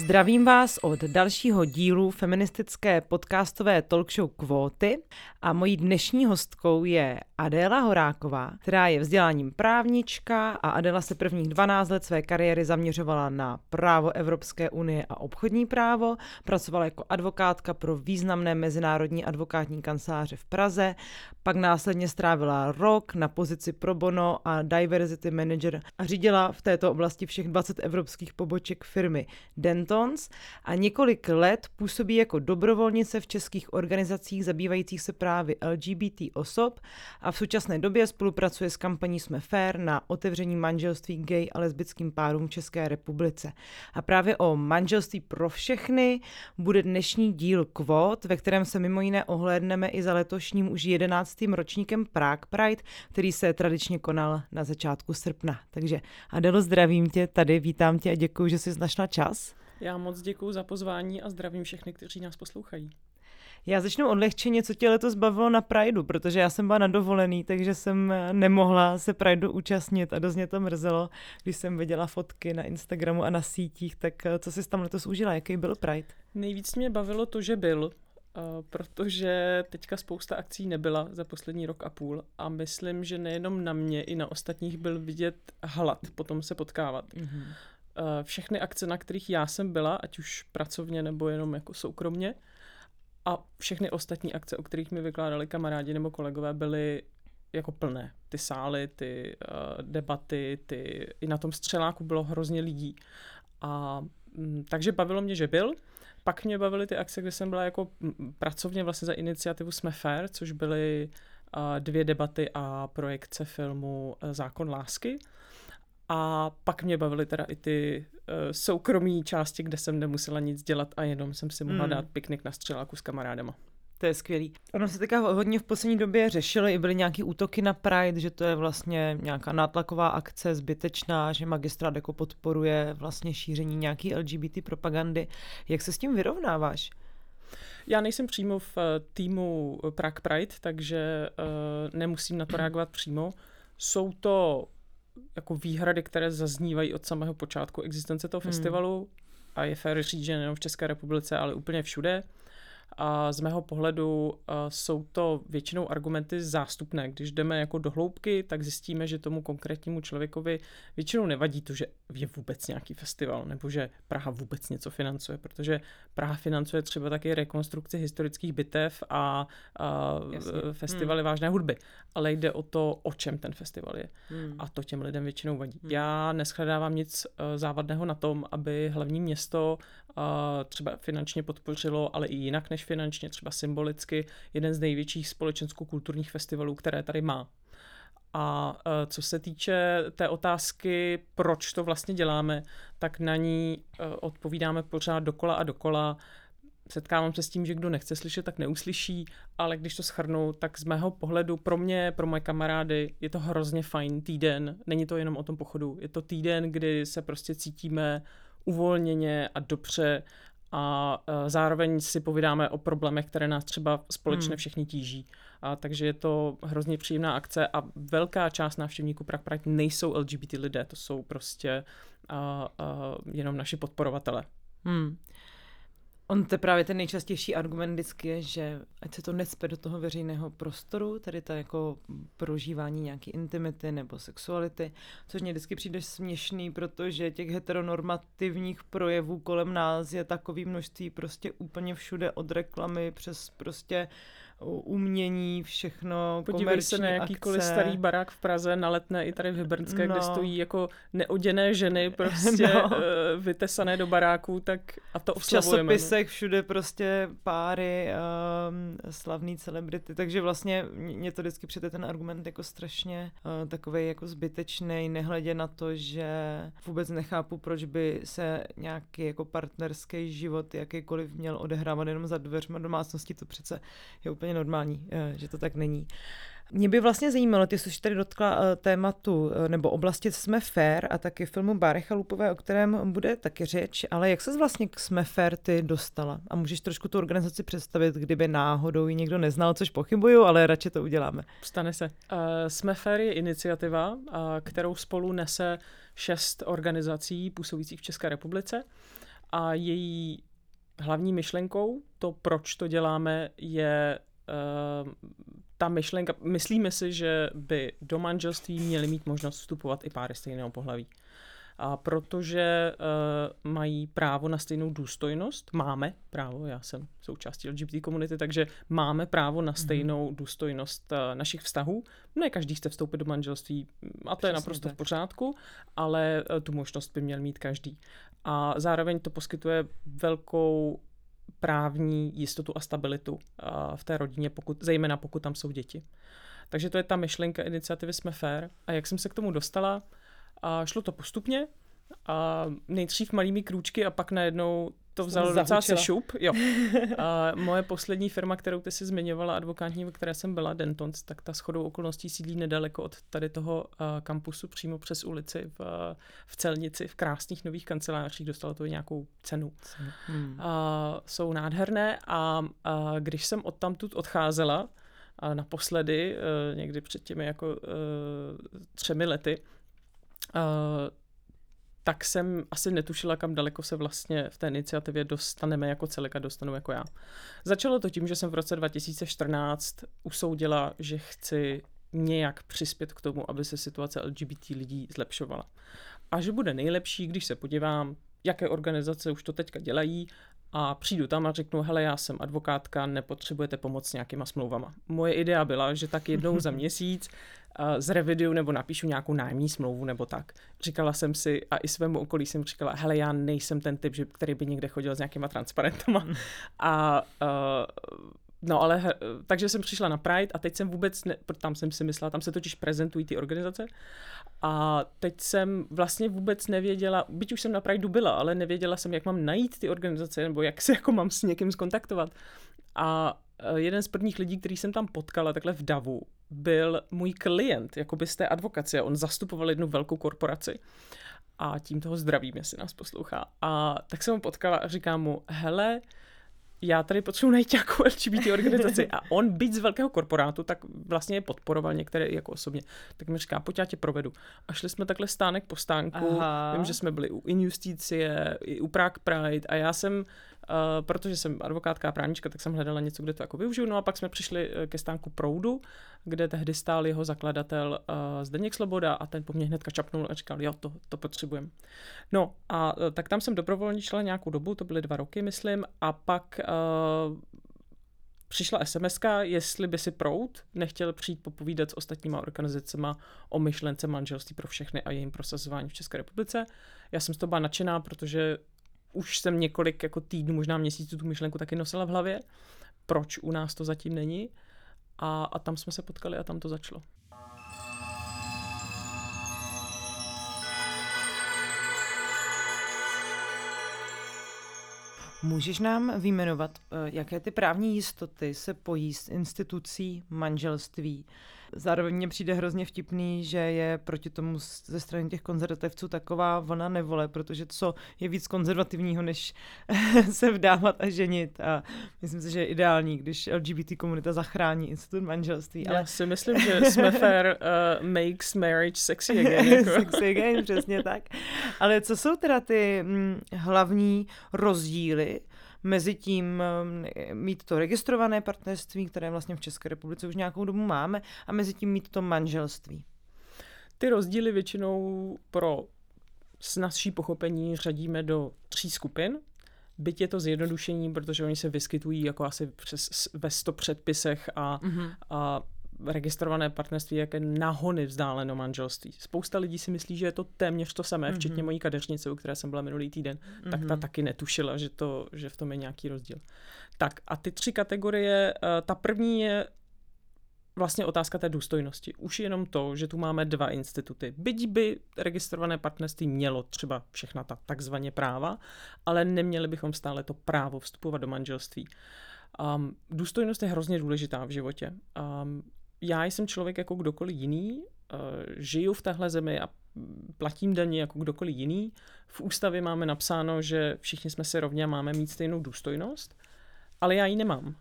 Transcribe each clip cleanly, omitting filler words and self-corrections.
Zdravím vás od dalšího dílu feministické podcastové talkshow Kvóty a mojí dnešní hostkou je Adela Horáková, která je vzděláním právnička a Adela se prvních 12 let své kariéry zaměřovala na právo Evropské unie a obchodní právo, pracovala jako advokátka pro významné mezinárodní advokátní kanceláře v Praze, pak následně strávila rok na pozici pro bono a diversity manager a řídila v této oblasti všech 20 evropských poboček firmy Dento a několik let působí jako dobrovolnice v českých organizacích zabývajících se právy LGBT osob a v současné době spolupracuje s kampaní Sme fér na otevření manželství gay a lesbickým párům v České republice. A právě o manželství pro všechny bude dnešní díl Kvót, ve kterém se mimo jiné ohlédneme i za letošním už 11. ročníkem Prague Pride, který se tradičně konal na začátku srpna. Takže Adelo, zdravím tě tady, vítám tě a děkuji, že jsi našla čas. Já moc děkuju za pozvání a zdravím všechny, kteří nás poslouchají. Já začnu odlehčeně, co tě letos bavilo na Prideu, protože já jsem byla na dovolený, takže jsem nemohla se Prideu účastnit a dost mě to mrzelo, když jsem viděla fotky na Instagramu a na sítích. Tak co jsi tam letos užila? Jaký byl Pride? Nejvíc mě bavilo to, že byl, protože teďka spousta akcí nebyla za poslední rok a půl a myslím, že nejenom na mě, i na ostatních byl vidět hlad potom se potkávat. Mm-hmm. Všechny akce, na kterých já jsem byla, ať už pracovně nebo jenom jako soukromně, a všechny ostatní akce, o kterých mi vykládali kamarádi nebo kolegové, byly jako plné. Ty sály, ty debaty, i na tom střeláku bylo hrozně lidí. A takže bavilo mě, že byl. Pak mě bavily ty akce, kde jsem byla jako pracovně vlastně za iniciativu Sme fér, což byly 2 debaty a projekce filmu Zákon lásky. A pak mě bavily teda i ty soukromí části, kde jsem nemusela nic dělat a jenom jsem si mohla dát piknik na střeláku s kamarádama. To je skvělý. Ono se teďka hodně v poslední době řešilo, i byly nějaký útoky na Pride, že to je vlastně nějaká nátlaková akce zbytečná, že magistrát jako podporuje vlastně šíření nějaký LGBT propagandy. Jak se s tím vyrovnáváš? Já nejsem přímo v týmu Prague Pride, takže nemusím na to reagovat přímo. Jsou to jako výhrady, které zaznívají od samého počátku existence toho festivalu a je fér říct, že nejenom v České republice, ale úplně všude. A z mého pohledu jsou to většinou argumenty zástupné. Když jdeme jako do hloubky, tak zjistíme, že tomu konkrétnímu člověkovi většinou nevadí to, že je vůbec nějaký festival, nebo že Praha vůbec něco financuje, protože Praha financuje třeba taky rekonstrukci historických bitev a festivaly vážné hudby. Ale jde o to, o čem ten festival je. A to těm lidem většinou vadí. Já neshledávám nic závadného na tom, aby hlavní město třeba finančně podpořilo, ale i jinak než finančně, třeba symbolicky, jeden z největších společensko-kulturních festivalů, které tady má. A co se týče té otázky, proč to vlastně děláme, tak na ní odpovídáme pořád dokola a dokola. Setkávám se s tím, že kdo nechce slyšet, tak neuslyší, ale když to shrnu, tak z mého pohledu pro mě, pro moje kamarády je to hrozně fajn týden. Není to jenom o tom pochodu. Je to týden, kdy se prostě cítíme uvolněně a dobře a zároveň si povídáme o problémech, které nás třeba společně všichni tíží. A takže je to hrozně příjemná akce a velká část návštěvníků Prague Pride nejsou LGBT lidé, to jsou prostě jenom naši podporovatelé. On to právě ten nejčastější argument vždycky je, že ať se to necpe do toho veřejného prostoru, tady ta jako prožívání nějaký intimity nebo sexuality, což mě vždycky přijde směšný, protože těch heteronormativních projevů kolem nás je takové množství prostě úplně všude, od reklamy přes prostě umění, všechno, komerční akce. Podívej se na jakýkoliv starý barák v Praze, na Letné i tady v Hybernské, kde stojí jako neoděné ženy prostě vytesané do baráků, tak a to oslavujeme. V časopisech všude prostě páry, slavný celebrity, takže vlastně mě to vždycky přijde ten argument jako strašně takovej jako zbytečnej, nehledě na to, že vůbec nechápu, proč by se nějaký jako partnerský život jakýkoliv měl odehrávat jenom za dveřma domácnosti, to přece je úplně normální, že to tak není. Mě by vlastně zajímalo, ty jsi tady dotkla tématu nebo oblasti Sme fér a taky filmu Báry Chalupové, o kterém bude taky řeč, ale jak ses vlastně k Sme fér ty dostala? A můžeš trošku tu organizaci představit, kdyby náhodou ji někdo neznal, což pochybuju, ale radši to uděláme. Stane se. Sme fér je iniciativa, kterou spolu nese 6 organizací působících v České republice. a její hlavní myšlenkou, to proč to děláme, je ta myšlenka, myslíme si, že by do manželství měly mít možnost vstupovat i páry stejného pohlaví. A protože mají právo na stejnou důstojnost, máme právo, já jsem součástí LGBT komunity, takže máme právo na stejnou důstojnost našich vztahů. Ne každý chce vstoupit do manželství a to je naprosto v pořádku, ale tu možnost by měl mít každý. A zároveň to poskytuje velkou právní jistotu a stabilitu v té rodině, zejména pokud tam jsou děti. Takže to je ta myšlenka iniciativy Sme fér. A jak jsem se k tomu dostala? A šlo to postupně, a nejdřív malými krůčky a pak najednou to vzalo docela sešup. Jo. A moje poslední firma, kterou ty si zmiňovala, advokátní, ve které jsem byla, Dento, tak ta shodou okolností sídlí nedaleko od tady toho kampusu, přímo přes ulici v Celnici, v krásných nových kancelářích, dostalo to i nějakou cenu. A jsou nádherné a když jsem odtamtud odcházela, a naposledy, někdy před těmi jako 3 lety, tak jsem asi netušila, kam daleko se vlastně v té iniciativě dostaneme jako celek a dostanu jako já. Začalo to tím, že jsem v roce 2014 usoudila, že chci nějak přispět k tomu, aby se situace LGBT lidí zlepšovala. A že bude nejlepší, když se podívám, jaké organizace už to teďka dělají a přijdu tam a řeknu, hele, já jsem advokátka, nepotřebujete pomoc s nějakýma smlouvama. Moje idea byla, že tak jednou za měsíc zreviduju nebo napíšu nějakou nájemní smlouvu nebo tak. Říkala jsem si a i svému okolí jsem říkala, hele, já nejsem ten typ, který by někde chodil s nějakýma transparentama. A takže jsem přišla na Pride a teď jsem vůbec, tam jsem si myslela, tam se totiž prezentují ty organizace a teď jsem vlastně vůbec nevěděla, byť už jsem na Prideu byla, ale nevěděla jsem, jak mám najít ty organizace nebo jak se jako mám s někým skontaktovat. A jeden z prvních lidí, který jsem tam potkala takhle v davu, byl můj klient, jakoby z té advokace. On zastupoval jednu velkou korporaci a tím toho zdravím, jestli nás poslouchá. A tak jsem ho potkala a říkám mu, hele, já tady potřebuji najít nějakou LGBT organizaci. A on, byť z velkého korporátu, tak vlastně je podporoval některé i jako osobně. Tak mi říká, pojď, já tě provedu. A šli jsme takhle stánek po stánku. Aha. Vím, že jsme byli u Injusticie, i u Prague Pride a já jsem, protože jsem advokátka a právnička, tak jsem hledala něco, kde to jako využiju. No a pak jsme přišli ke stánku Proudu, kde tehdy stál jeho zakladatel Zdeněk Sloboda a ten po mně hnedka čapnul a říkal, jo, to potřebujeme. No a tak tam jsem dobrovolničila nějakou dobu, to byly 2 roky, myslím, a pak přišla SMS-ka, jestli by si Proud nechtěl přijít popovídat s ostatníma organizacema o myšlence manželství pro všechny a jejím prosazování v České republice. Já jsem z toho byla nadšená, protože už jsem několik jako týdnů, možná měsíců tu myšlenku taky nosila v hlavě. Proč u nás to zatím není? A tam jsme se potkali a tam to začalo. Můžeš nám vyjmenovat, jaké ty právní jistoty se pojí s institucí manželství? Zároveň mně přijde hrozně vtipný, že je proti tomu ze strany těch konzervativců taková vlna nevole, protože co je víc konzervativního, než se vdávat a ženit. A myslím si, že je ideální, když LGBT komunita zachrání institut manželství. Já si myslím, že Sme fér makes marriage sexy again. Jako. Sexy again, přesně tak. Ale co jsou teda ty hlavní rozdíly mezi tím mít to registrované partnerství, které vlastně v České republice už nějakou dobu máme, a mezi tím mít to manželství? Ty rozdíly většinou pro snazší pochopení řadíme do 3 skupin. Byť je to zjednodušení, protože oni se vyskytují jako asi ve 100 předpisech a registrované partnerství jak je nahony vzdáleno manželství. Spousta lidí si myslí, že je to téměř to samé, včetně mojí kadeřnice, u které jsem byla minulý týden, tak ta taky netušila, že v tom je nějaký rozdíl. Tak a ty 3 kategorie, ta první je vlastně otázka té důstojnosti. Už jenom to, že tu máme 2 instituty. Byť by registrované partnerství mělo třeba všechna ta takzvaně práva, ale neměli bychom stále to právo vstupovat do manželství. Důstojnost je hrozně důležitá v životě. Já jsem člověk jako kdokoliv jiný, žiju v téhle zemi a platím daně jako kdokoliv jiný. V ústavě máme napsáno, že všichni jsme si rovni a máme mít stejnou důstojnost, ale já ji nemám.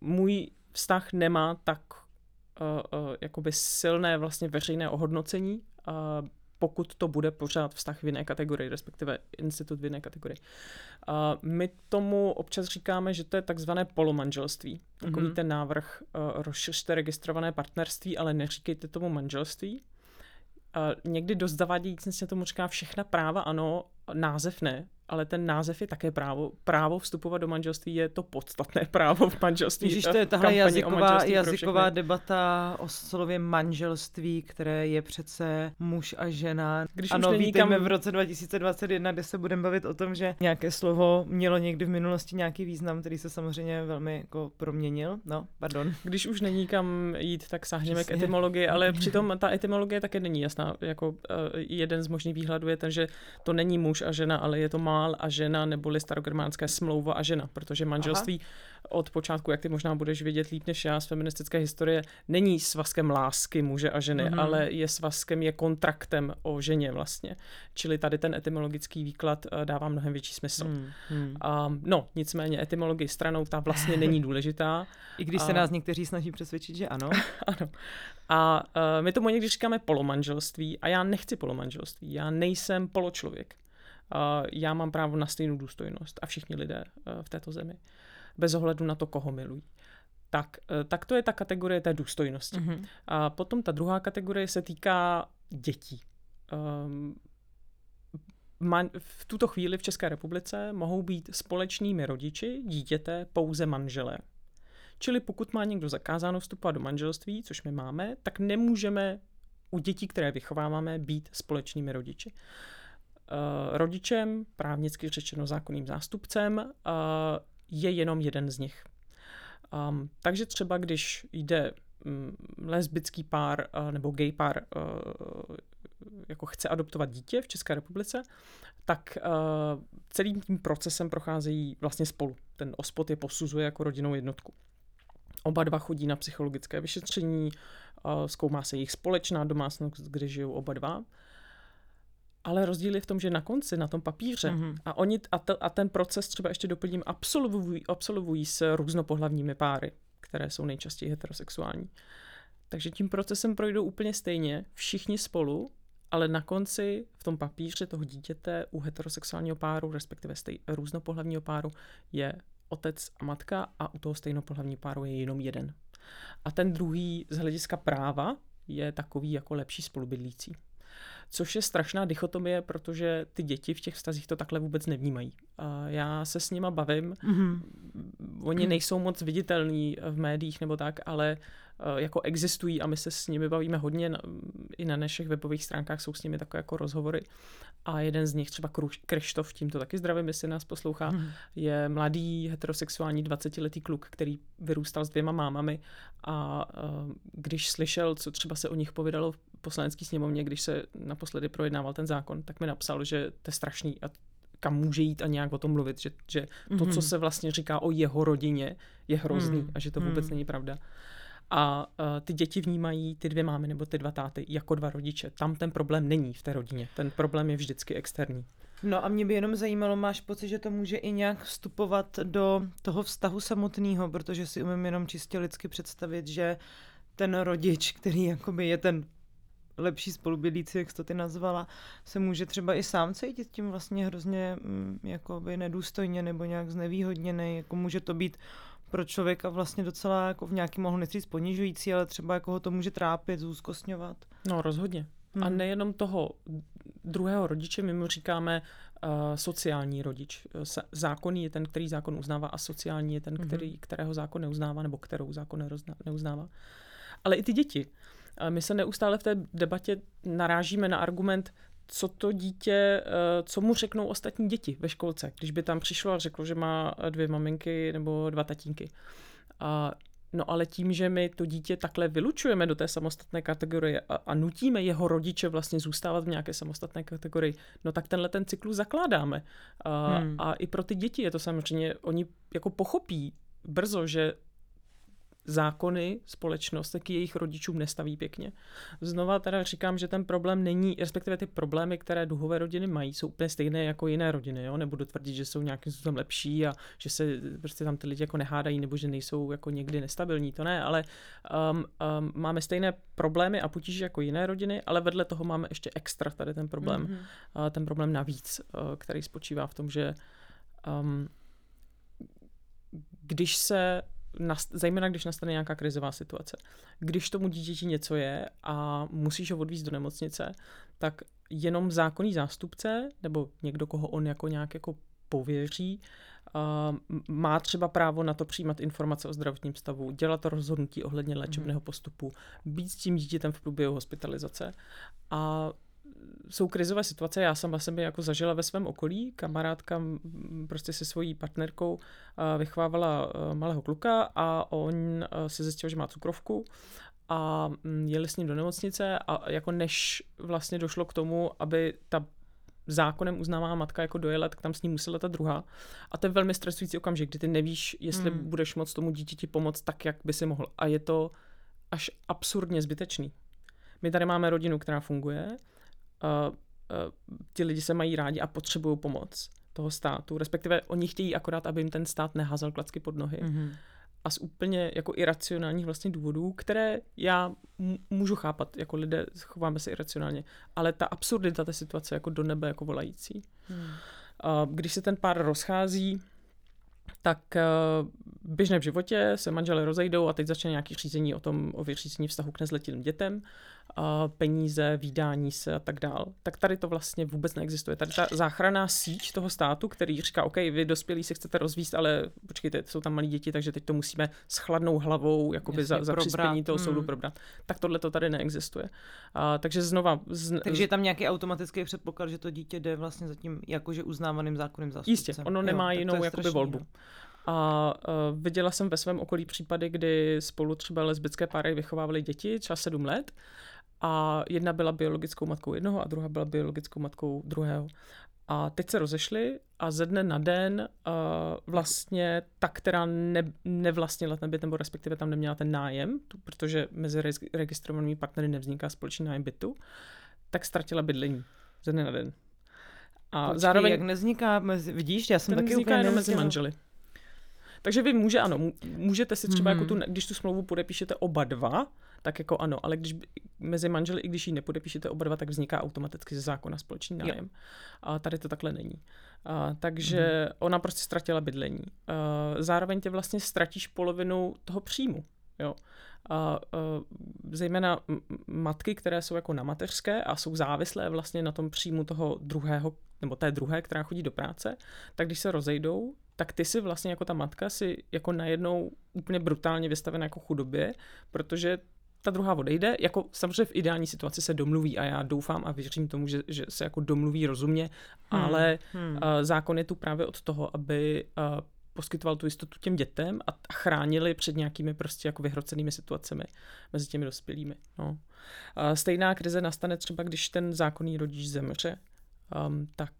Můj vztah nemá tak jakoby silné vlastně veřejné ohodnocení, pokud to bude pořád vztah v jiné kategorii, respektive institut v jiné kategorii. My tomu občas říkáme, že to je takzvané polomanželství. Takový ten návrh, rozšiřte registrované partnerství, ale neříkejte tomu manželství. Někdy dost zavádějící se tomu říká všechna práva ano, název ne, ale ten název je také právo. Právo vstupovat do manželství je to podstatné právo v manželství. Ježíš, to je tahle jazyková debata o slově manželství, které je přece muž a žena. Když ano, vítejme v roce 2021, kde se budeme bavit o tom, že nějaké slovo mělo někdy v minulosti nějaký význam, který se samozřejmě velmi jako proměnil. No, pardon. Když už není kam jít, tak sáhneme k etymologii, ale přitom ta etymologie také není jasná. Jako jeden z možných výhledů je ten, že to není muž a žena, ale je to mál a žena, neboli starogramánské smlouva a žena, protože manželství od počátku, jak ty možná budeš vědět líp než já z feministické historie, není svazkem lásky muže a ženy, ale je svazkem, je kontraktem o ženě vlastně. Čili tady ten etymologický výklad dává mnohem větší smysl. No, nicméně etymologii stranou, ta vlastně není důležitá. I když se nás někteří snaží přesvědčit, že ano. Ano. A my tomu někdy říkáme polomanželství a já nechci polomanželství, já nejsem poločlověk. Já mám právo na stejnou důstojnost a všichni lidé v této zemi, bez ohledu na to, koho milují. Tak to je ta kategorie té důstojnosti. A potom ta druhá kategorie se týká dětí. V tuto chvíli v České republice mohou být společnými rodiči dítěte pouze manželé. Čili pokud má někdo zakázáno vstupovat do manželství, což my máme, tak nemůžeme u dětí, které vychováváme, být společnými rodiči. Rodičem, právnicky řečeno zákonným zástupcem, je jenom jeden z nich. Takže třeba, když jde lesbický pár nebo gay pár jako chce adoptovat dítě v České republice, tak celým tím procesem procházejí vlastně spolu. Ten OSPOD je posuzuje jako rodinnou jednotku. Oba dva chodí na psychologické vyšetření, zkoumá se jejich společná domácnost, kde žijou oba dva. Ale rozdíl je v tom, že na konci, na tom papíře, a oni ten proces třeba ještě doplním, absolvují s různopohlavními páry, které jsou nejčastěji heterosexuální. Takže tím procesem projdou úplně stejně, všichni spolu, ale na konci v tom papíře toho dítěte u heterosexuálního páru, respektive různopohlavního páru, je otec a matka a u toho stejnopohlavního páru je jenom jeden. A ten druhý z hlediska práva je takový jako lepší spolubydlící. Což je strašná dichotomie, protože ty děti v těch vztazích to takhle vůbec nevnímají. Já se s nima bavím, oni nejsou moc viditelní v médiích nebo tak, ale jako existují a my se s nimi bavíme hodně, i na našich webových stránkách jsou s nimi takové jako rozhovory. A jeden z nich, třeba Krištof, tím to taky zdravím, jestli nás poslouchá, je mladý heterosexuální 20-letý kluk, který vyrůstal s 2 mámami a když slyšel, co třeba se o nich povídalo v Poslanecké sněmovně, když se naposledy projednával ten zákon, tak mi napsal, že to je strašný a kam může jít a nějak o tom mluvit, že to, co se vlastně říká o jeho rodině, je hrozný a že to vůbec není pravda. A ty děti vnímají ty 2 mámy nebo ty 2 táty jako 2 rodiče. Tam ten problém není v té rodině. Ten problém je vždycky externí. No a mě by jenom zajímalo, máš pocit, že to může i nějak vstupovat do toho vztahu samotného, protože si umím jenom čistě lidsky představit, že ten rodič, který jakoby je ten lepší spolubydlící, jak jsi to ty nazvala, se může třeba i sám cítit tím vlastně hrozně jakoby nedůstojně nebo nějak znevýhodněný. Jako může to být pro člověka vlastně docela jako v nějaký, mohl nechříct ponižující, ale třeba jako ho to může trápit, zúzkostňovat. No rozhodně. A nejenom toho druhého rodiče, my mu říkáme sociální rodič. Zákonný je ten, který zákon uznává a sociální je ten, kterého zákon neuznává nebo kterou zákon neuznává. Ale i ty děti. My se neustále v té debatě narážíme na argument, co to dítě, co mu řeknou ostatní děti ve školce, když by tam přišlo a řeklo, že má 2 maminky nebo 2 tatínky. No ale tím, že my to dítě takhle vylučujeme do té samostatné kategorie a nutíme jeho rodiče vlastně zůstávat v nějaké samostatné kategorii, no tak tenhle ten cyklus zakládáme. A i pro ty děti je to samozřejmě, oni jako pochopí brzo, že zákony, společnost, taky jejich rodičům nestaví pěkně. Znova teda říkám, že ten problém není, respektive ty problémy, které duhové rodiny mají, jsou úplně stejné jako jiné rodiny, jo? Nebudu tvrdit, že jsou nějakým způsobem lepší a že se prostě tam ty lidi jako nehádají nebo že nejsou jako někdy nestabilní, to ne, ale máme stejné problémy a potíže jako jiné rodiny, ale vedle toho máme ještě extra tady ten problém, ten problém navíc, který spočívá v tom, že když se zejména když nastane nějaká krizová situace. Když tomu dítěti něco je a musíš ho odvízt do nemocnice, tak jenom zákonný zástupce nebo někdo, koho on jako nějak jako pověří, má třeba právo na to přijímat informace o zdravotním stavu, dělat rozhodnutí ohledně léčebného postupu, být s tím dítětem v průběhu hospitalizace. A jsou krizové situace, já sama jsem je jako zažila ve svém okolí, kamarádka prostě se svojí partnerkou vychovávala malého kluka a on si zjistil, že má cukrovku a jeli s ním do nemocnice a jako než vlastně došlo k tomu, aby ta zákonem uznávaná matka jako dojela, tak tam s ní musela ta druhá. A to je velmi stresující okamžik, kdy ty nevíš, jestli budeš moct tomu dítěti pomoct tak, jak by si mohl. A je to až absurdně zbytečný. My tady máme rodinu, která funguje, ti lidi se mají rádi a potřebují pomoc toho státu, respektive oni chtějí akorát, aby jim ten stát neházal klacky pod nohy. A z úplně jako iracionálních vlastně důvodů, které já můžu chápat, jako lidé chováme se iracionálně, ale ta absurdita té situace jako do nebe jako volající. Když se ten pár rozchází, tak v běžném životě se manželé rozejdou a teď začne nějaké řízení o vyřízení vztahu k nezletilým dětem, peníze, vydání se a tak dál. Tak tady to vlastně vůbec neexistuje. Tady ta záchranná síť toho státu, který říká, OK, vy dospělí se chcete rozvíst, ale počkejte, jsou tam malí děti, takže teď to musíme s chladnou hlavou jakoby za přispění toho soudu probrat. Tak tohle to tady neexistuje. Takže znova... Takže je tam nějaký automatický předpoklad, že to dítě jde vlastně za tím jakože uznávaným zákonným zástupcem. Jistě, ono nemá jinou jakoby volbu. A viděla jsem ve svém okolí případy, kdy spolu třeba lesbické páry vychovávaly děti, třeba 7 let, a jedna byla biologickou matkou jednoho a druhá byla biologickou matkou druhého. A teď se rozešli a ze dne na den vlastně ta, která nevlastnila ten byt, nebo respektive tam neměla ten nájem, protože mezi registrovanými partnery nevzniká společný nájem bytu, tak ztratila bydlení ze dne na den. A počkej, zároveň jak nevzniká, vidíš, já jsem taky úplně nevzniká mezi manželi. Takže vy můžete si třeba, jako když tu smlouvu podepíšete oba dva, tak jako ano, ale když mezi manželi, i když ji nepodepíšete oba dva, tak vzniká automaticky ze zákona společný nájem. A tady to takhle není. Takže ona prostě ztratila bydlení. Zároveň tě vlastně ztratíš polovinu toho příjmu. Jo. Zejména matky, které jsou jako na mateřské a jsou závislé vlastně na tom příjmu toho druhého, nebo té druhé, která chodí do práce, tak když se rozejdou, tak ty si vlastně jako ta matka si jako najednou úplně brutálně vystavená jako chudobě, protože ta druhá odejde, jako samozřejmě v ideální situaci se domluví a já doufám a věřím tomu, že se jako domluví rozumně, ale zákon je tu právě od toho, aby poskytoval tu jistotu těm dětem a chránili před nějakými prostě jako vyhrocenými situacemi mezi těmi dospělými. No. Stejná krize nastane třeba, když ten zákonný rodič zemře, tak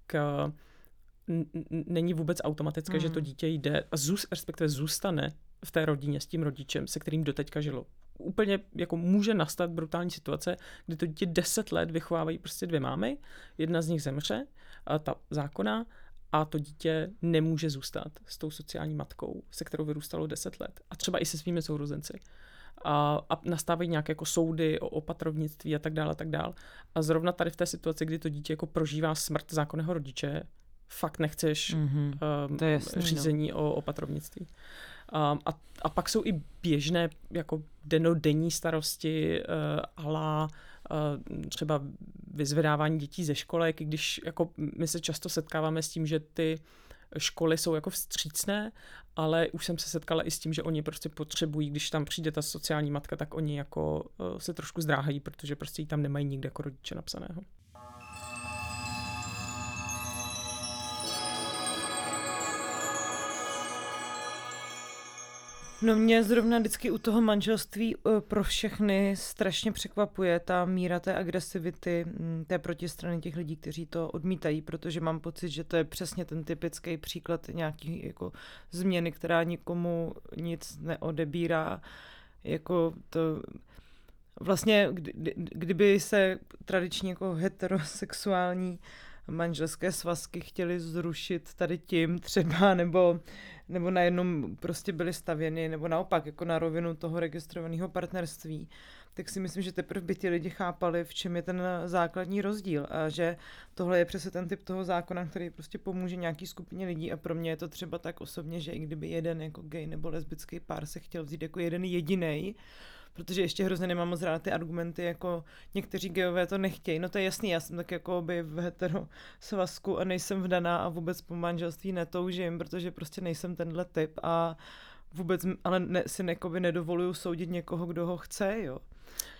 není vůbec automatické, že to dítě jde a respektive zůstane v té rodině s tím rodičem, se kterým doteďka žilo. Úplně jako může nastat brutální situace, kdy to dítě 10 let vychovávají prostě 2 mámy, jedna z nich zemře, ta zákonná, a to dítě nemůže zůstat s tou sociální matkou, se kterou vyrůstalo 10 let. A třeba i se svými sourozenci. A nastávají nějaké jako soudy o opatrovnictví a tak dále, a tak dále. A zrovna tady v té situaci, kdy to dítě jako prožívá smrt zákonného rodiče, fakt nechceš řízení o opatrovnictví. A pak jsou i běžné jako dennodenní starosti třeba vyzvedávání dětí ze školek, i když jako my se často setkáváme s tím, že ty školy jsou jako vstřícné, ale už jsem se setkala i s tím, že oni prostě potřebují, když tam přijde ta sociální matka, tak oni jako se trošku zdráhají, protože prostě ji tam nemají nikde jako rodiče napsaného. No mě zrovna vždycky u toho manželství pro všechny strašně překvapuje ta míra té agresivity té protistrany těch lidí, kteří to odmítají, protože mám pocit, že to je přesně ten typický příklad nějaký jako změny, která nikomu nic neodebírá. Jako to... Vlastně, kdyby se tradiční jako heterosexuální manželské svazky chtěli zrušit tady tím třeba, nebo najednou prostě byly stavěny, nebo naopak jako na rovinu toho registrovaného partnerství, tak si myslím, že teprve by ti lidi chápali, v čem je ten základní rozdíl a že tohle je přesně ten typ toho zákona, který prostě pomůže nějaký skupině lidí a pro mě je to třeba tak osobně, že i kdyby jeden jako gay nebo lesbický pár se chtěl vzít jako jeden jedinej, protože ještě hrozně nemám moc ráda ty argumenty, jako někteří gejové to nechtějí. No to je jasný, já jsem tak jako by v heterosvazku a nejsem vdaná a vůbec po manželství netoužím, protože prostě nejsem tenhle typ a vůbec ale si nedovoluju soudit někoho, kdo ho chce, jo.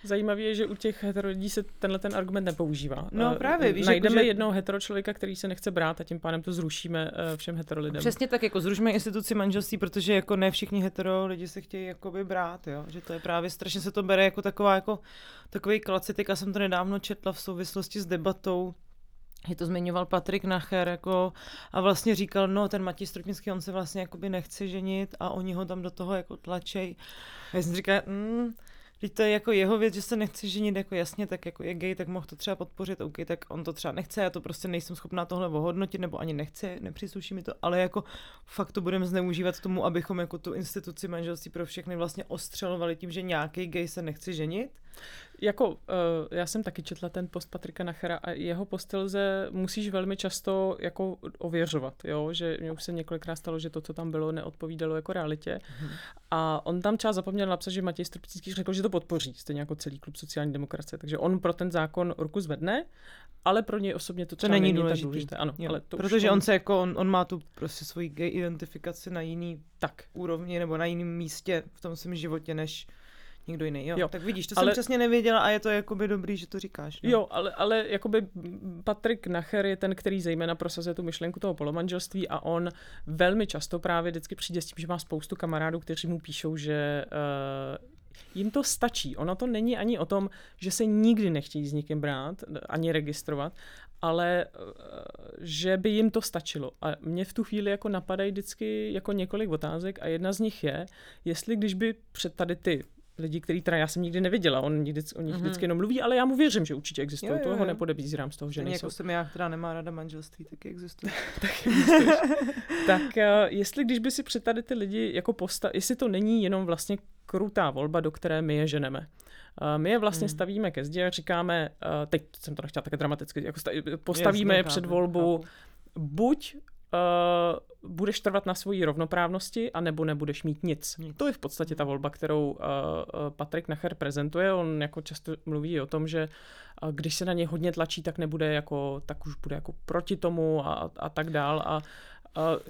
Zajímavé je, že u těch hetero lidí se tenhle ten argument nepoužívá. No právě. Víš, najdeme jako, že... jednoho hetero člověka, který se nechce brát a tím pádem to zrušíme všem hetero lidem. Přesně tak, jako zrušíme instituci manželství, protože jako ne všichni hetero lidi se chtějí jakoby brát, jo. Že to je právě strašně se to bere jako taková jako takový klacek. Já jsem to nedávno četla v souvislosti s debatou, je to zmiňoval Patrik Nacher jako, a vlastně říkal, no ten Matěj Stropnický, on se vlastně jakoby nechce ženit a oni ho tam do toho jako tlačej. A já jsem říkala, teď to je jako jeho věc, že se nechci ženit, jako jasně, tak jako je gay, tak mohl to třeba podpořit, OK, tak on to třeba nechce, já to prostě nejsem schopná tohle ohodnotit, nebo ani nechci, nepřísluší mi to, ale jako fakt to budeme zneužívat tomu, abychom jako tu instituci manželství pro všechny vlastně ostřelovali tím, že nějaký gay se nechce ženit. Jako, já jsem taky četla ten post Patrika Nachera a jeho postelze musíš velmi často jako ověřovat, jo, že mě už se několikrát stalo, že to, co tam bylo, neodpovídalo jako realitě. A on tam čas zapomněl napsat, že Matěj Stropnický řekl, že to podpoří, stejně jako celý klub sociální demokracie, takže on pro ten zákon ruku zvedne, ale pro něj osobně to třeba není důležité. Ano, ale to protože on se jako, on má tu prostě svoji gay identifikaci na jiný úrovni nebo na jiném místě v tom svém životě, než nikdo jiný, jo. Tak vidíš, to ale, jsem přesně nevěděla a je to jakoby dobrý, že to říkáš. No? Jo, ale jakoby Patrik Nacher je ten, který zejména prosazuje tu myšlenku toho polomanželství a on velmi často právě vždycky přijde s tím, že má spoustu kamarádů, kteří mu píšou, že jim to stačí. Ono to není ani o tom, že se nikdy nechtějí s nikým brát, ani registrovat, ale že by jim to stačilo. A mě v tu chvíli jako napadají vždycky jako několik otázek a jedna z nich je, jestli když by před tady ty lidi, který teda já jsem nikdy neviděla, on o nich vždycky jenom mluví, ale já mu věřím, že určitě existují, toho nepodebírám z toho, že nejsou. Jako jsem já, která nemá ráda manželství, taky existují. Tak jestli když by si před tady ty lidi jako jestli to není jenom vlastně krutá volba, do které my je ženeme. My je vlastně stavíme ke zdi a říkáme, teď jsem to nechtěla také dramaticky, jako postavíme je před volbu, buď budeš trvat na svojí rovnoprávnosti, anebo nebudeš mít nic. To je v podstatě ta volba, kterou Patrik Nacher prezentuje. On jako často mluví o tom, že když se na něj hodně tlačí, tak nebude jako, tak už bude jako proti tomu a tak dál.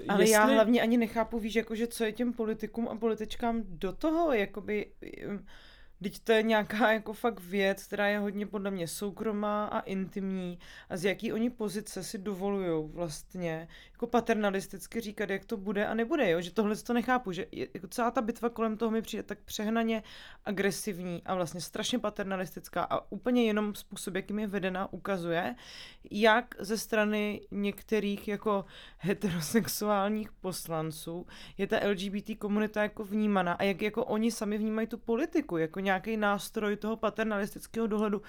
Ale jestli... já hlavně ani nechápu, víš, jako, že co je těm politikům a političkám do toho, jakoby... Vždyť to je nějaká jako fakt věc, která je hodně podle mě soukromá a intimní a z jaký oni pozice si dovolujou vlastně jako paternalisticky říkat, jak to bude a nebude, jo? Že tohle to nechápu, že jako celá ta bitva kolem toho mi přijde tak přehnaně agresivní a vlastně strašně paternalistická a úplně jenom způsob, jakým je vedena, ukazuje, jak ze strany některých jako heterosexuálních poslanců je ta LGBT komunita jako vnímaná a jak jako oni sami vnímají tu politiku, jako nějaký nástroj toho paternalistického dohledu,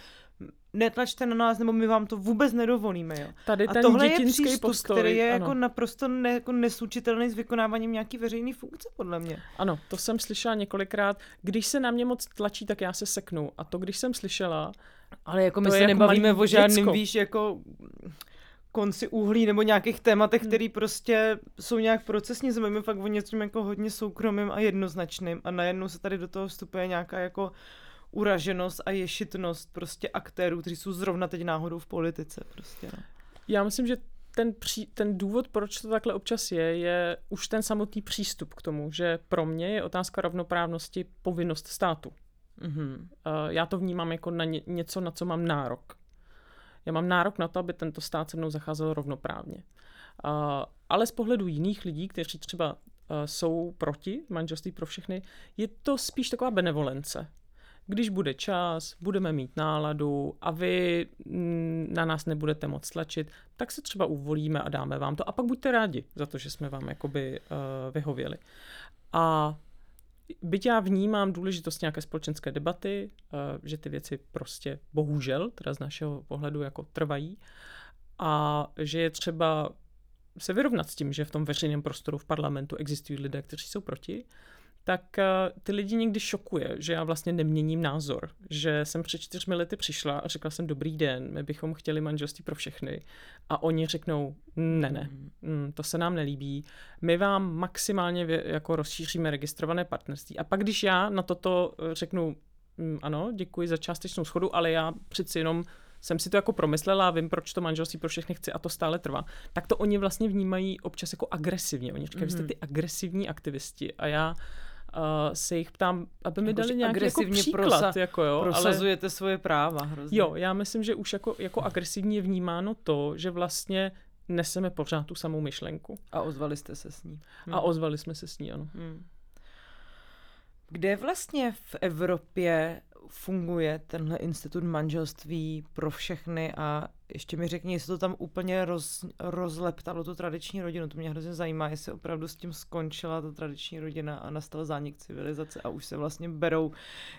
netlačte na nás, nebo my vám to vůbec nedovolíme. Jo? Tady ten a tohle je přístup, postoj, který je jako naprosto jako neslučitelný s vykonáváním nějaký veřejný funkce, podle mě. Ano, to jsem slyšela několikrát. Když se na mě moc tlačí, tak já se seknu. A to, když jsem slyšela... Ale jako my se jako nebavíme o žádným, víš, jako... konci uhlí nebo nějakých tématech, které prostě jsou nějak procesní, znamená fakt o něčem jako hodně soukromým a jednoznačným a najednou se tady do toho vstupuje nějaká jako uraženost a ješitnost prostě aktérů, kteří jsou zrovna teď náhodou v politice. Prostě, no. Já myslím, že ten důvod, proč to takhle občas je už ten samotný přístup k tomu, že pro mě je otázka rovnoprávnosti povinnost státu. Já to vnímám jako na něco, na co mám nárok. Já mám nárok na to, aby tento stát se mnou zacházel rovnoprávně. Ale z pohledu jiných lidí, kteří třeba jsou proti manželství pro všechny, je to spíš taková benevolence. Když bude čas, budeme mít náladu a vy na nás nebudete moc tlačit, tak se třeba uvolíme a dáme vám to. A pak buďte rádi za to, že jsme vám jakoby vyhověli. A byť já vnímám důležitost nějaké společenské debaty, že ty věci prostě bohužel, teda z našeho pohledu, jako trvají a že je třeba se vyrovnat s tím, že v tom veřejném prostoru v parlamentu existují lidé, kteří jsou proti, tak ty lidi někdy šokuje, že já vlastně neměním názor, že jsem před 4 lety přišla a řekla jsem dobrý den, my bychom chtěli manželství pro všechny a oni řeknou ne, to se nám nelíbí, my vám maximálně jako rozšíříme registrované partnerství a pak když já na toto řeknu ano, děkuji za částečnou shodu, ale já přeci jenom jsem si to jako promyslela a vím, proč to manželství pro všechny chci a to stále trvá. Tak to oni vlastně vnímají občas jako agresivně. Oni říkají, vy jste ty agresivní aktivisti a já se jich ptám, aby mi dali nějaký jako příklad. Prosazujete svoje práva. Hrozně. Jo, já myslím, že už jako agresivní je vnímáno to, že vlastně neseme pořád tu samou myšlenku. A ozvali jste se s ní. A ozvali jsme se s ní, ano. Kde vlastně v Evropě funguje tenhle institut manželství pro všechny a ještě mi řekni, jestli to tam úplně rozleptalo tu tradiční rodinu. To mě hrozně zajímá, jestli opravdu s tím skončila ta tradiční rodina a nastal zánik civilizace a už se vlastně berou,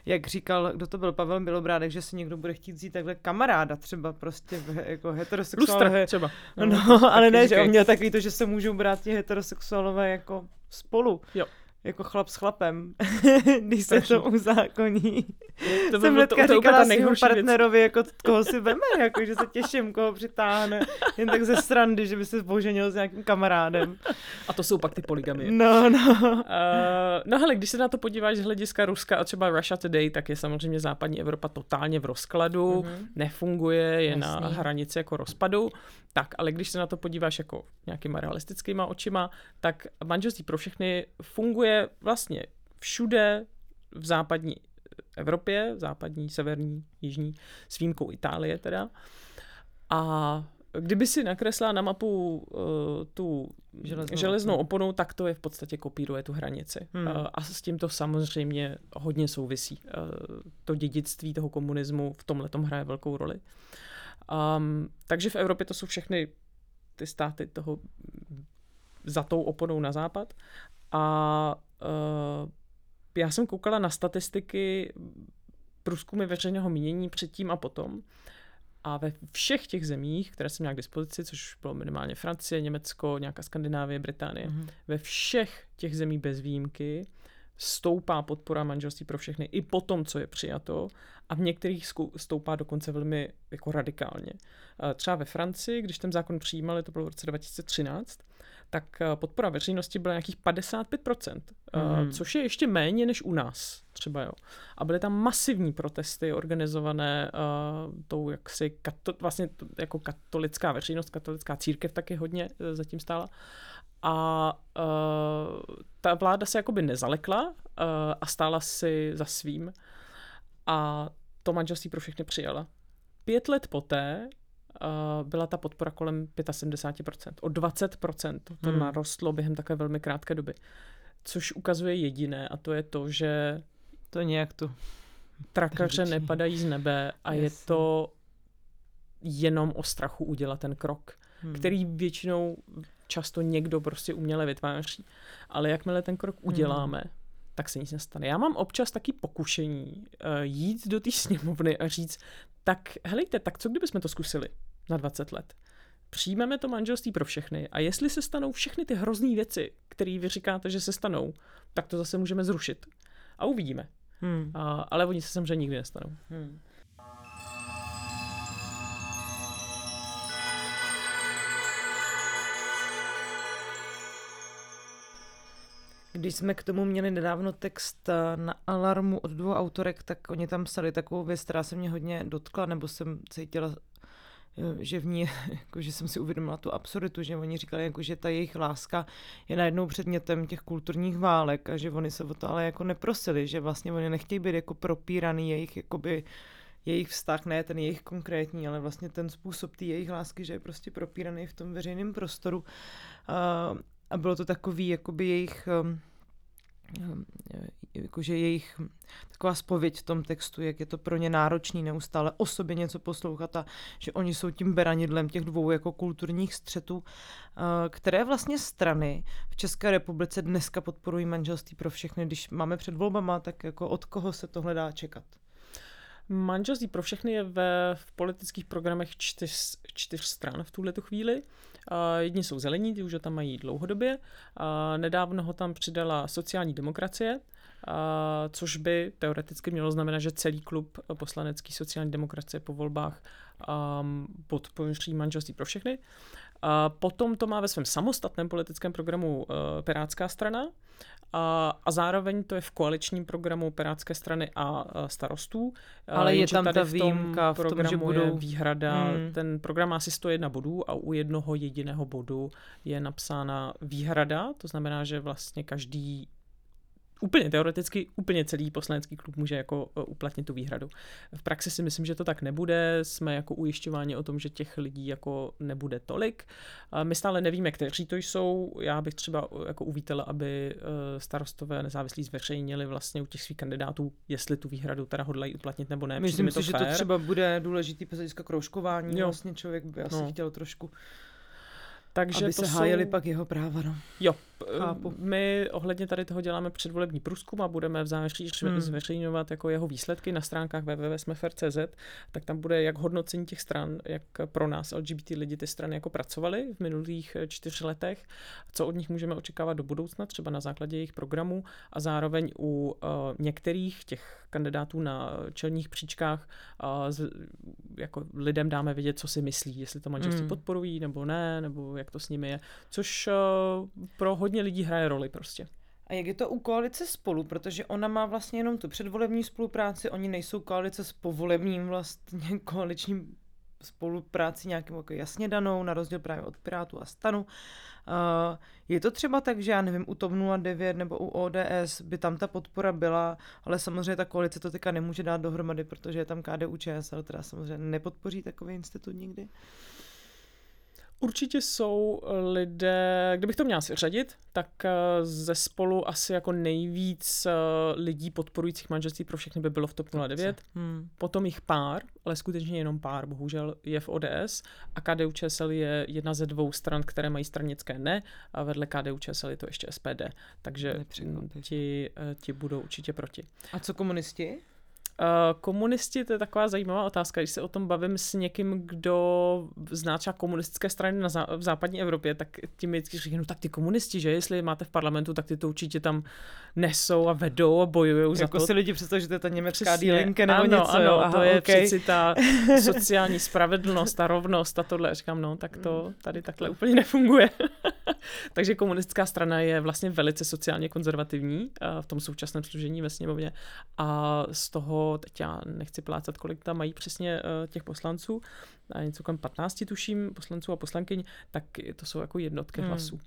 jak říkal, kdo to byl, Pavel Bělobrádek, že si někdo bude chtít vzít takhle kamaráda třeba prostě jako heterosexuálové. Lustr třeba. No ale ne, že on měl takový to, že se můžou brát ti heterosexuálové jako spolu. Jo. Jako chlap s chlapem, když se to uzákoní. To jsem hnedka říkala svýmu partnerovi, jako koho si veme, jako, že se těším, koho přitáhne, jen tak ze srandy, že by se poženil s nějakým kamarádem. A to jsou pak ty polygamie. No hele, když se na to podíváš z hlediska Ruska a třeba Russia Today, tak je samozřejmě západní Evropa totálně v rozkladu, nefunguje, je Jasný. Na hranici jako rozpadu. Tak, ale když se na to podíváš jako nějakýma realistickýma očima, tak manželství pro všechny funguje vlastně všude v západní Evropě, západní, severní, jižní, s výjimkou Itálie teda. A kdyby si nakreslila na mapu tu železnou oponu, tak to je v podstatě kopíruje tu hranici. A s tím to samozřejmě hodně souvisí. To dědictví toho komunismu v tomhletom hraje velkou roli. Takže v Evropě to jsou všechny ty státy toho za tou oponou na západ. A já jsem koukala na statistiky průzkumy veřejného mínění předtím a potom. A ve všech těch zemích, které jsem měla k dispozici, což bylo minimálně Francie, Německo, nějaká Skandinávie, Británie, ve všech těch zemích bez výjimky stoupá podpora manželství pro všechny i po tom, co je přijato, a v některých stoupá dokonce velmi jako radikálně. Třeba ve Francii, když ten zákon přijímali, to bylo v roce 2013, tak podpora veřejnosti byla nějakých 55%, což je ještě méně než u nás třeba. Jo. A byly tam masivní protesty organizované tou jaksi vlastně jako katolická veřejnost, katolická církev taky hodně zatím stála. A ta vláda se jakoby nezalekla a stála si za svým a to manželství pro všechny přijala. 5 let poté byla ta podpora kolem 75%. O 20% to narostlo během takové velmi krátké doby. Což ukazuje jediné a to je to, že to nějak tu trakaře nepadají z nebe a je to jenom o strachu udělat ten krok, který většinou často někdo prostě uměle vytváří. Ale jakmile ten krok uděláme, tak se nic nestane. Já mám občas taky pokušení jít do té sněmovny a říct, tak helejte, tak co kdybychom to zkusili na 20 let? Přijmeme to manželství pro všechny a jestli se stanou všechny ty hrozný věci, které vy říkáte, že se stanou, tak to zase můžeme zrušit. A uvidíme. Ale oni se samozřejmě nikdy nestanou. Když jsme k tomu měli nedávno text na Alarmu od 2 autorek, tak oni tam psali takovou věc, která se mě hodně dotkla, nebo jsem cítila, že v ní, jako, že jsem si uvědomila tu absurditu, že oni říkali, jako, že ta jejich láska je najednou předmětem těch kulturních válek a že oni se o to ale jako neprosili, že vlastně oni nechtějí být jako propíraný jejich vztah, ne ten jejich konkrétní, ale vlastně ten způsob té jejich lásky, že je prostě propíraný v tom veřejném prostoru. A bylo to takový, jakoby jejich, jakože jejich taková zpověď v tom textu, jak je to pro ně náročný neustále o sobě něco poslouchat a že oni jsou tím beranidlem těch dvou jako kulturních střetů, které vlastně strany v České republice dneska podporují manželství pro všechny. Když máme před volbama, tak jako od koho se tohle dá čekat? Manželství pro všechny je v politických programech čtyř stran v tuhletu chvíli. Jedni jsou zelení, ty už ho tam mají dlouhodobě. Nedávno ho tam přidala sociální demokracie, což by teoreticky mělo znamenat, že celý klub poslanecký sociální demokracie po volbách podpoří manželství pro všechny. Potom to má ve svém samostatném politickém programu Pirátská strana a zároveň to je v koaličním programu Pirátské strany a Starostů. Ale je tam ta výjimka v tom, že budou výhrada. Ten program má asi 101 bodů a u jednoho jediného bodu je napsána výhrada. To znamená, že vlastně každý úplně teoreticky, úplně celý poslanecký klub může jako uplatnit tu výhradu. V praxi si myslím, že to tak nebude. Jsme jako ujišťováni o tom, že těch lidí jako nebude tolik. My stále nevíme, kteří to jsou. Já bych třeba jako uvítala, aby starostové nezávislí zveřejnili vlastně u těch svých kandidátů, jestli tu výhradu teda hodlají uplatnit nebo ne. Myslím si, že to třeba bude důležitý hlediska kroužkování. Vlastně člověk by asi chtěl trošku... Takže aby se hájili pak jeho práva. No. Jo, chápu. My ohledně tady toho děláme předvolební průzkum a budeme v září zveřejňovat jako jeho výsledky na stránkách www.smefer.cz, tak tam bude jak hodnocení těch stran, jak pro nás LGBT lidi ty strany jako pracovaly v minulých 4 letech, co od nich můžeme očekávat do budoucna, třeba na základě jejich programů a zároveň u některých těch kandidátů na čelních příčkách jako lidem dáme vědět, co si myslí, jestli to manželství podporují nebo ne, nebo jak to s nimi je, což pro hodně lidí hraje roli prostě. A jak je to u koalice Spolu, protože ona má vlastně jenom tu předvolební spolupráci, oni nejsou koalice s povolebním vlastně koaličním spolupráci nějakým jako jasně danou, na rozdíl právě od Pirátů a STANu. Je to třeba tak, že já nevím, u TOP 09 nebo u ODS by tam ta podpora byla, ale samozřejmě ta koalice to teďka nemůže dát dohromady, protože je tam KDU-ČSL, která samozřejmě nepodpoří takový institut nikdy. Určitě jsou lidé, kdybych to měla si řadit, tak ze Spolu asi jako nejvíc lidí podporujících manželství pro všechny by bylo v TOP 09. Potom jich pár, ale skutečně jenom pár, bohužel je v ODS a KDU-ČSL je jedna ze 2 stran, které mají stranické ne a vedle KDU-ČSL je to ještě SPD, takže ti budou určitě proti. A co komunisti? Komunisti, to je taková zajímavá otázka, když se o tom bavím s někým, kdo zná třeba komunistické strany v západní Evropě, tak tím vždycky říkají, no tak ty komunisti, že jestli máte v parlamentu, tak ty to určitě tam nesou a vedou a bojujou za to. Jako si lidi představují, že to je ta německá Die Linke nebo něco. Ano, aha, to je přeci ta sociální spravedlnost, ta rovnost a tohle. Říkám, no tak to tady takhle úplně nefunguje. Takže komunistická strana je vlastně velice sociálně konzervativní v tom současném složení ve sněmovně a z toho, teď já nechci plácat, kolik tam mají přesně těch poslanců, a něco kolem 15 tuším poslanců a poslankyň, tak to jsou jako jednotky hlasů.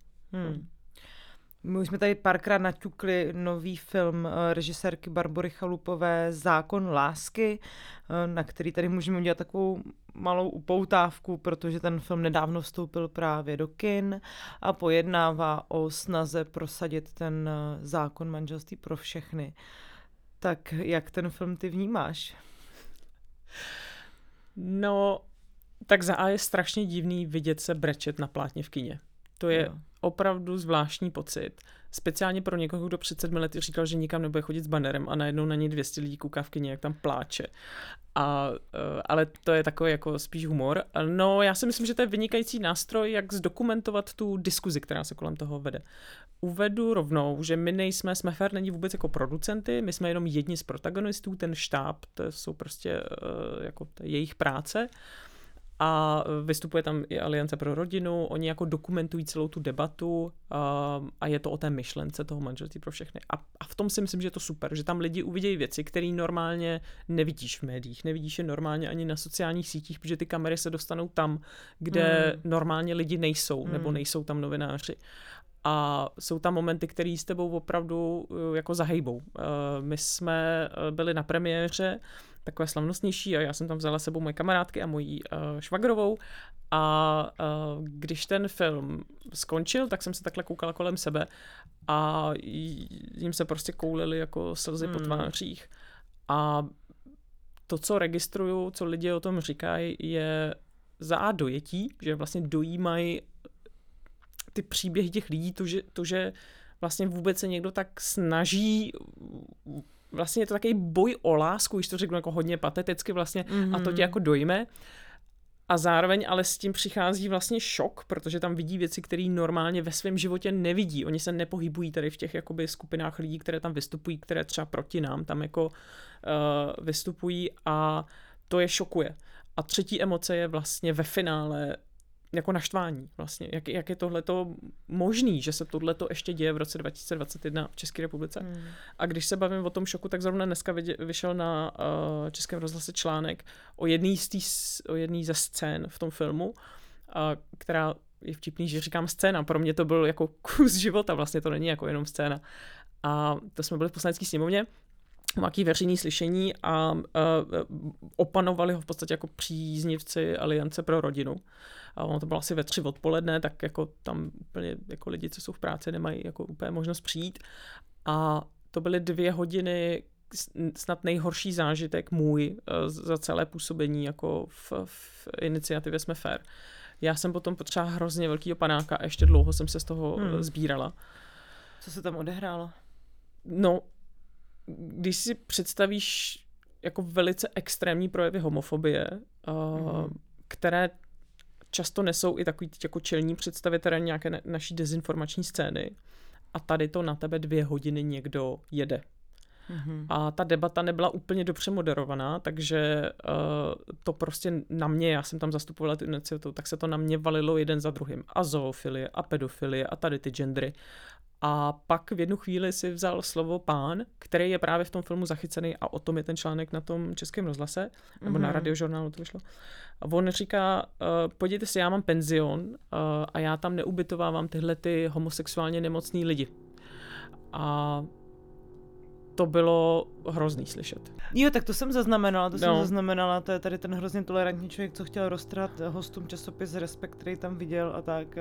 My už jsme tady párkrát naťukli nový film režisérky Barbory Chalupové Zákon lásky, na který tady můžeme udělat takovou malou upoutávku, protože ten film nedávno vstoupil právě do kin a pojednává o snaze prosadit ten zákon manželství pro všechny. Tak jak ten film ty vnímáš? No, tak za A je strašně divný vidět se brečet na plátně v kině. To je opravdu zvláštní pocit. Speciálně pro někoho, kdo před 7 lety říkal, že nikam nebude chodit s banerem a najednou na něj 200 lidí kouká v kyně, jak tam pláče. Ale to je takový jako spíš humor. No, já si myslím, že to je vynikající nástroj, jak zdokumentovat tu diskuzi, která se kolem toho vede. Uvedu rovnou, že my nejsme, Sme fér není vůbec jako producenty, my jsme jenom jedni z protagonistů, ten štáb, to jsou prostě jako jejich práce. A vystupuje tam i Aliance pro rodinu, oni jako dokumentují celou tu debatu a je to o té myšlence toho manželství pro všechny. A v tom si myslím, že je to super, že tam lidi uvidějí věci, které normálně nevidíš v médiích, nevidíš je normálně ani na sociálních sítích, protože ty kamery se dostanou tam, kde normálně lidi nejsou, nebo nejsou tam novináři. A jsou tam momenty, které s tebou opravdu jako zahejbou. My jsme byli na premiéře takové slavnostnější a já jsem tam vzala s sebou moje kamarádky a moji švagrovou a když ten film skončil, tak jsem se takhle koukala kolem sebe a jim se prostě koulily jako slzy po tvářích a to, co registruju, co lidi o tom říkají, je za A dojetí, že vlastně dojímají ty příběhy těch lidí, to, že vlastně vůbec se někdo tak snaží, vlastně je to takový boj o lásku, když to řeknu jako hodně pateticky vlastně, a to tě jako dojme. A zároveň ale s tím přichází vlastně šok, protože tam vidí věci, které normálně ve svém životě nevidí. Oni se nepohybují tady v těch jakoby skupinách lidí, které tam vystupují, které třeba proti nám tam jako vystupují a to je šokuje. A třetí emoce je vlastně ve finále jako naštvání vlastně. Jak je tohleto možný, že se tohleto ještě děje v roce 2021 v České republice. A když se bavím o tom šoku, tak zrovna dneska vyšel na Českém rozhlase článek o jedné ze scén v tom filmu, která je vtipný, že říkám scéna. Pro mě to byl jako kus života, vlastně to není jako jenom scéna. A to jsme byli v Poslanecké sněmovně, nějaký veřejný slyšení a opanovali ho v podstatě jako příznivci Aliance pro rodinu. A ono to bylo asi ve 3 odpoledne, tak jako tam úplně jako lidi, co jsou v práci, nemají jako úplně možnost přijít. A to byly 2 hodiny snad nejhorší zážitek můj za celé působení jako v iniciativě Jsme fér. Já jsem potom potřebovala hrozně velkýho panáka a ještě dlouho jsem se z toho sbírala. Co se tam odehrálo? No, když si představíš jako velice extrémní projevy homofobie, které často nesou i takový jako čelní představitelé nějaké naší dezinformační scény a tady to na tebe 2 hodiny někdo jede. A ta debata nebyla úplně dobře moderovaná, takže to prostě na mě, já jsem tam zastupovala tu iniciativu, tak se to na mě valilo jeden za druhým. A zoofilie, a pedofilie, a tady ty gendry. A pak v jednu chvíli si vzal slovo pán, který je právě v tom filmu zachycený a o tom je ten článek na tom Českém rozhlase, nebo na Radiožurnálu to vyšlo. A on říká, podívejte se, já mám penzion a já tam neubytovávám tyhle ty homosexuálně nemocný lidi. A to bylo hrozný slyšet. Jo, tak to jsem zaznamenala, to je tady ten hrozně tolerantní člověk, co chtěl roztrhat hostům časopis Respekt, který tam viděl a tak.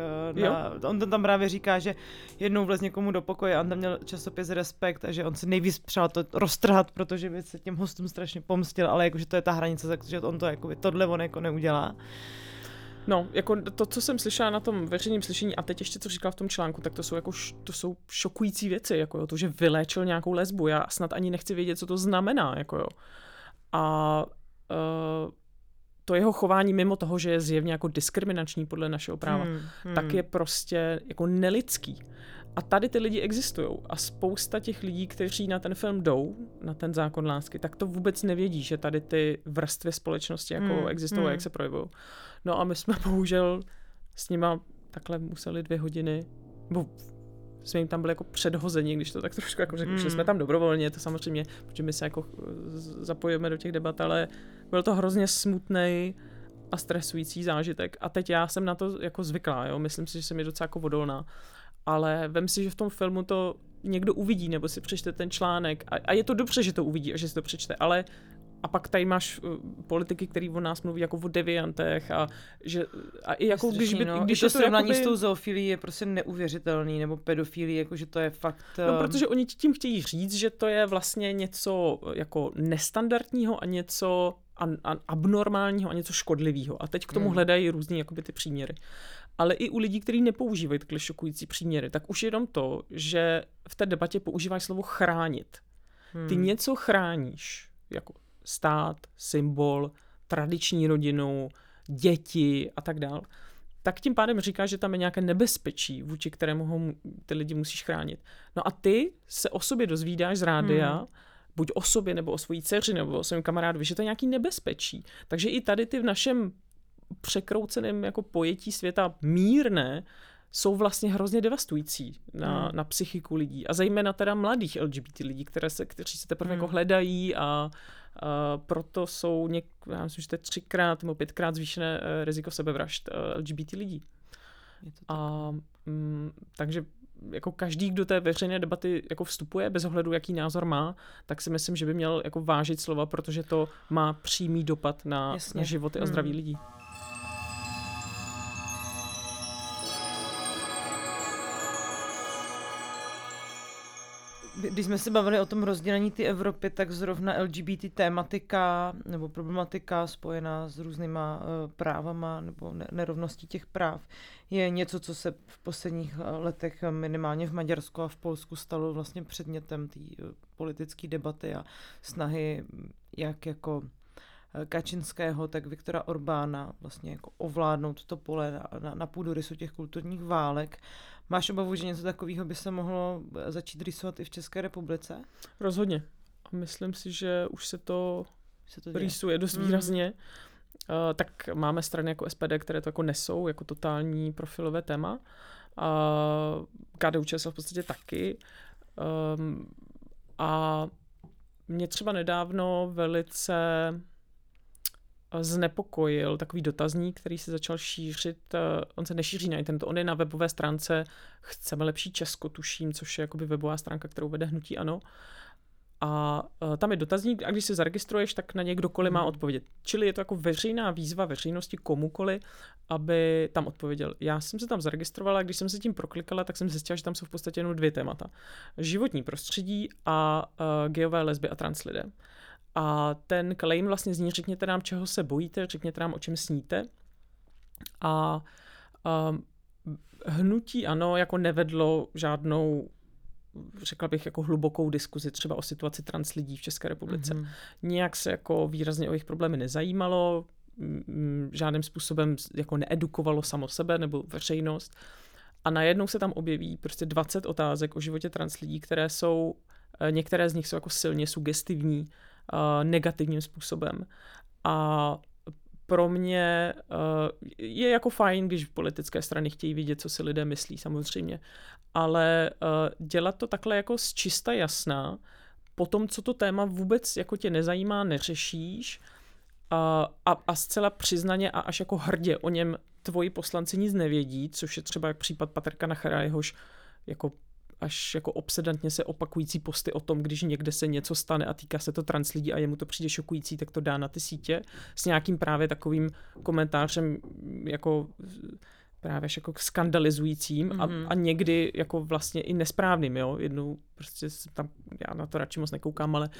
On tam právě říká, že jednou vlez někomu do pokoje a on tam měl časopis Respekt a že on si nejvíc přál to roztrhat, protože by se těm hostům strašně pomstil, ale jakože to je ta hranice, takže on to jakoby, tohle on jako neudělá. No, jako to, co jsem slyšela na tom veřejném slyšení a teď ještě, co říkala v tom článku, tak to jsou šokující věci, jako jo, to, že vyléčil nějakou lesbu, já snad ani nechci vědět, co to znamená, jako jo. A to jeho chování mimo toho, že je zjevně jako diskriminační podle našeho práva, tak je prostě jako nelidský. A tady ty lidi existujou a spousta těch lidí, kteří na ten film jdou, na ten zákon lásky, tak to vůbec nevědí, že tady ty vrstvy společnosti jako existují, jak se projevují. No a my jsme bohužel s nima takhle museli 2 hodiny, bo jsme jim tam byli jako předhození, když to tak trošku jako řekli, šli jsme tam dobrovolně, to samozřejmě, protože my se jako zapojíme do těch debat, ale byl to hrozně smutnej a stresující zážitek. A teď já jsem na to jako zvyklá, jo? Myslím si, že jsem je docela jako odolná. Ale vem si, že v tom filmu to někdo uvidí, nebo si přečte ten článek. A je to dobře, že to uvidí a že si to přečte, ale a pak tady máš politiky, který o nás mluví jako o deviantech a i jako strašný, když to srovnání jakoby s tou zoofilií je prostě neuvěřitelný, nebo pedofilí, jakože to je fakt. No, protože oni tím chtějí říct, že to je vlastně něco jako nestandardního a něco abnormálního a něco škodlivého. A teď k tomu hledají různý jakoby ty příměry. Ale i u lidí, kteří nepoužívají takhle šokující příměry, tak už jenom to, že v té debatě používáš slovo chránit. Ty něco chráníš, jako stát, symbol, tradiční rodinu, děti a tak dál, tak tím pádem říkáš, že tam je nějaké nebezpečí, vůči kterému ty lidi musíš chránit. No a ty se o sobě dozvídáš z rádia, buď o sobě, nebo o svojí dceři, nebo o svém kamarádovi, že to je nějaký nebezpečí. Takže i tady ty v našem překrouceném jako pojetí světa mírné jsou vlastně hrozně devastující na psychiku lidí. A zejména teda mladých LGBT lidí, kteří se teprve jako hledají a proto jsou já myslím, že to je 3x nebo 5x zvýšené riziko sebevražd LGBT lidí. Takže jako každý, kdo té veřejné debaty jako vstupuje, bez ohledu, jaký názor má, tak si myslím, že by měl jako vážit slova, protože to má přímý dopad na životy a zdraví lidí. Když jsme se bavili o tom rozdělení té Evropy, tak zrovna LGBT tématika nebo problematika spojená s různýma právama nebo nerovností těch práv je něco, co se v posledních letech minimálně v Maďarsku a v Polsku stalo vlastně předmětem té politické debaty a snahy jak jako Kačinského, tak Viktora Orbána vlastně jako ovládnout to pole na půdorysu těch kulturních válek. Máš obavu, že něco takového by se mohlo začít rýsovat i v České republice? Rozhodně. A myslím si, že už se to rýsuje dost výrazně. Tak máme strany jako SPD, které to jako nesou, jako totální profilové téma. KDU-ČSL v podstatě taky. A mě třeba nedávno velice znepokojil takový dotazník, který se začal šířit, on se nešíří na internetu, on je na webové stránce Chceme lepší Česko, tuším, což je jakoby webová stránka, kterou vede hnutí ANO. A tam je dotazník a když se zaregistruješ, tak na něj kdokoliv má odpovědět. Čili je to jako veřejná výzva veřejnosti komukoli, aby tam odpověděl. Já jsem se tam zaregistrovala a když jsem se tím proklikala, tak jsem zjistila, že tam jsou v podstatě jenom dvě témata. Životní prostředí a gejové, lesby a trans lidé. A ten claim vlastně zní, řekněte nám, čeho se bojíte, řekněte nám, o čem sníte. A hnutí ANO jako nevedlo žádnou, řekla bych, jako hlubokou diskuzi třeba o situaci trans lidí v České republice. Mm-hmm. Nějak se jako výrazně o jejich problémy nezajímalo, žádným způsobem jako needukovalo samo sebe nebo veřejnost. A najednou se tam objeví prostě 20 otázek o životě trans lidí, které jsou, některé z nich jsou jako silně sugestivní, negativním způsobem. A pro mě je jako fajn, když politické strany chtějí vidět, co si lidé myslí samozřejmě, ale dělat to takhle jako zčista jasná, po tom, co to téma vůbec jako tě nezajímá, neřešíš a zcela přiznaně a až jako hrdě o něm tvoji poslanci nic nevědí, což je třeba jak případ Patrika Nachera, jehož jako až jako obsedantně se opakující posty o tom, když někde se něco stane a týká se to trans lidí a jemu to přijde šokující, tak to dá na ty sítě s nějakým právě takovým komentářem jako právě jako skandalizujícím a někdy jako vlastně i nesprávným, jo. Jednou prostě tam, já na to radši moc nekoukám, ale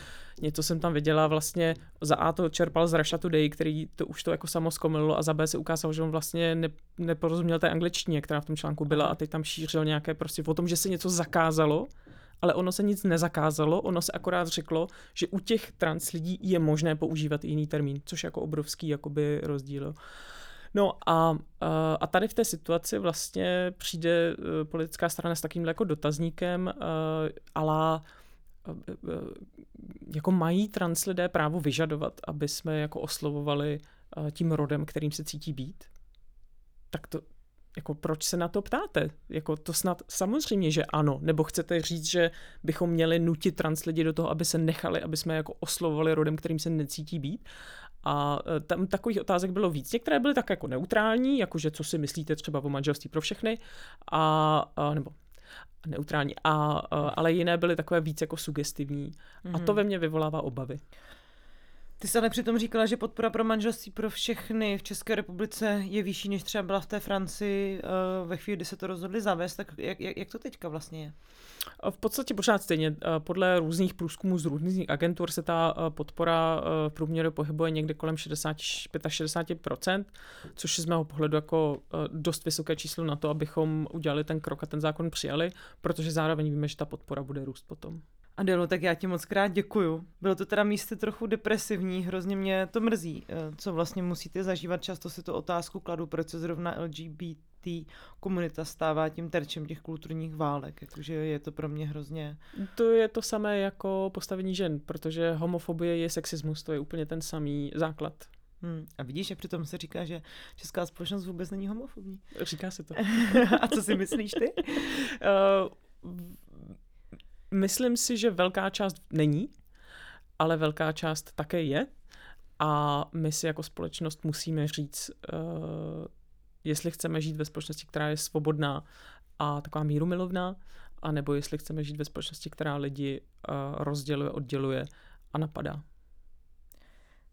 něco jsem tam viděla vlastně, za A to čerpal z Russia Today, který to už to jako samo zkomililo a za B se ukázalo, že on vlastně neporozuměl té angličtině, která v tom článku byla a teď tam šířil nějaké prostě o tom, že se něco zakázalo, ale ono se nic nezakázalo, ono se akorát řeklo, že u těch trans lidí je možné používat jiný termín, což jako obrovský jakoby rozdíl. No a tady v té situaci vlastně přijde politická strana s takovým jako dotazníkem, ala jako mají trans lidé právo vyžadovat, aby jsme jako oslovovali tím rodem, kterým se cítí být. Tak to jako proč se na to ptáte? Jako to snad samozřejmě, že ano. Nebo chcete říct, že bychom měli nutit trans lidi do toho, aby se nechali, aby jsme jako oslovovali rodem, kterým se necítí být. A tam takových otázek bylo víc. Některé byly tak jako neutrální, jakože co si myslíte třeba o manželství pro všechny, nebo neutrální, ale jiné byly takové víc jako sugestivní. Mm-hmm. A to ve mně vyvolává obavy. Ty jsi ale přitom říkala, že podpora pro manželství pro všechny v České republice je vyšší, než třeba byla v té Francii ve chvíli, kdy se to rozhodli zavést. Tak jak to teďka vlastně je? V podstatě pořád stejně. Podle různých průzkumů z různých agentur se ta podpora v průměru pohybuje někde kolem 65%, což je z mého pohledu jako dost vysoké číslo na to, abychom udělali ten krok a ten zákon přijali, protože zároveň víme, že ta podpora bude růst potom. Adelo, tak já ti moc krát děkuju. Bylo to teda místy trochu depresivní, hrozně mě to mrzí, co vlastně musíte zažívat. Často si tu otázku kladu, proč se zrovna LGBT komunita stává tím terčem těch kulturních válek. Jakože je to pro mě hrozně... To je to samé jako postavení žen, protože homofobie je sexismus, to je úplně ten samý základ. A vidíš, jak přitom se říká, že česká společnost vůbec není homofobní. Říká se to. A co si myslíš ty? Myslím si, že velká část není, ale velká část také je a my si jako společnost musíme říct, jestli chceme žít ve společnosti, která je svobodná a taková mírumilovná, anebo jestli chceme žít ve společnosti, která lidi rozděluje, odděluje a napadá.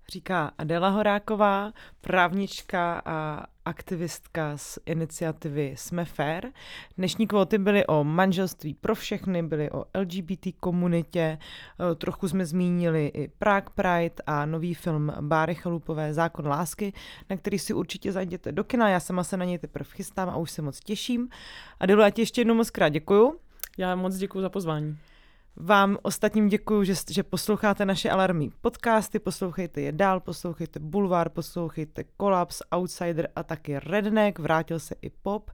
Říká Adela Horáková, právnička a aktivistka z iniciativy Sme fér. Dnešní kvóty byly o manželství pro všechny, byly o LGBT komunitě, trochu jsme zmínili i Prague Pride a nový film Báry Chalupové Zákon lásky, na který si určitě zajděte do kina. Já sama se na něj teprve chystám a už se moc těším. Adelo, já ti ještě jednou moc krát děkuju. Já moc děkuju za pozvání. Vám ostatním děkuju, že posloucháte naše Alarmní podcasty, poslouchejte je dál, poslouchejte Bulvár, poslouchejte Kolaps, Outsider a taky Redneck, vrátil se i Pop,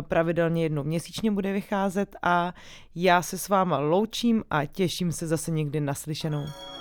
pravidelně jednou měsíčně bude vycházet a já se s váma loučím a těším se zase někdy naslyšenou.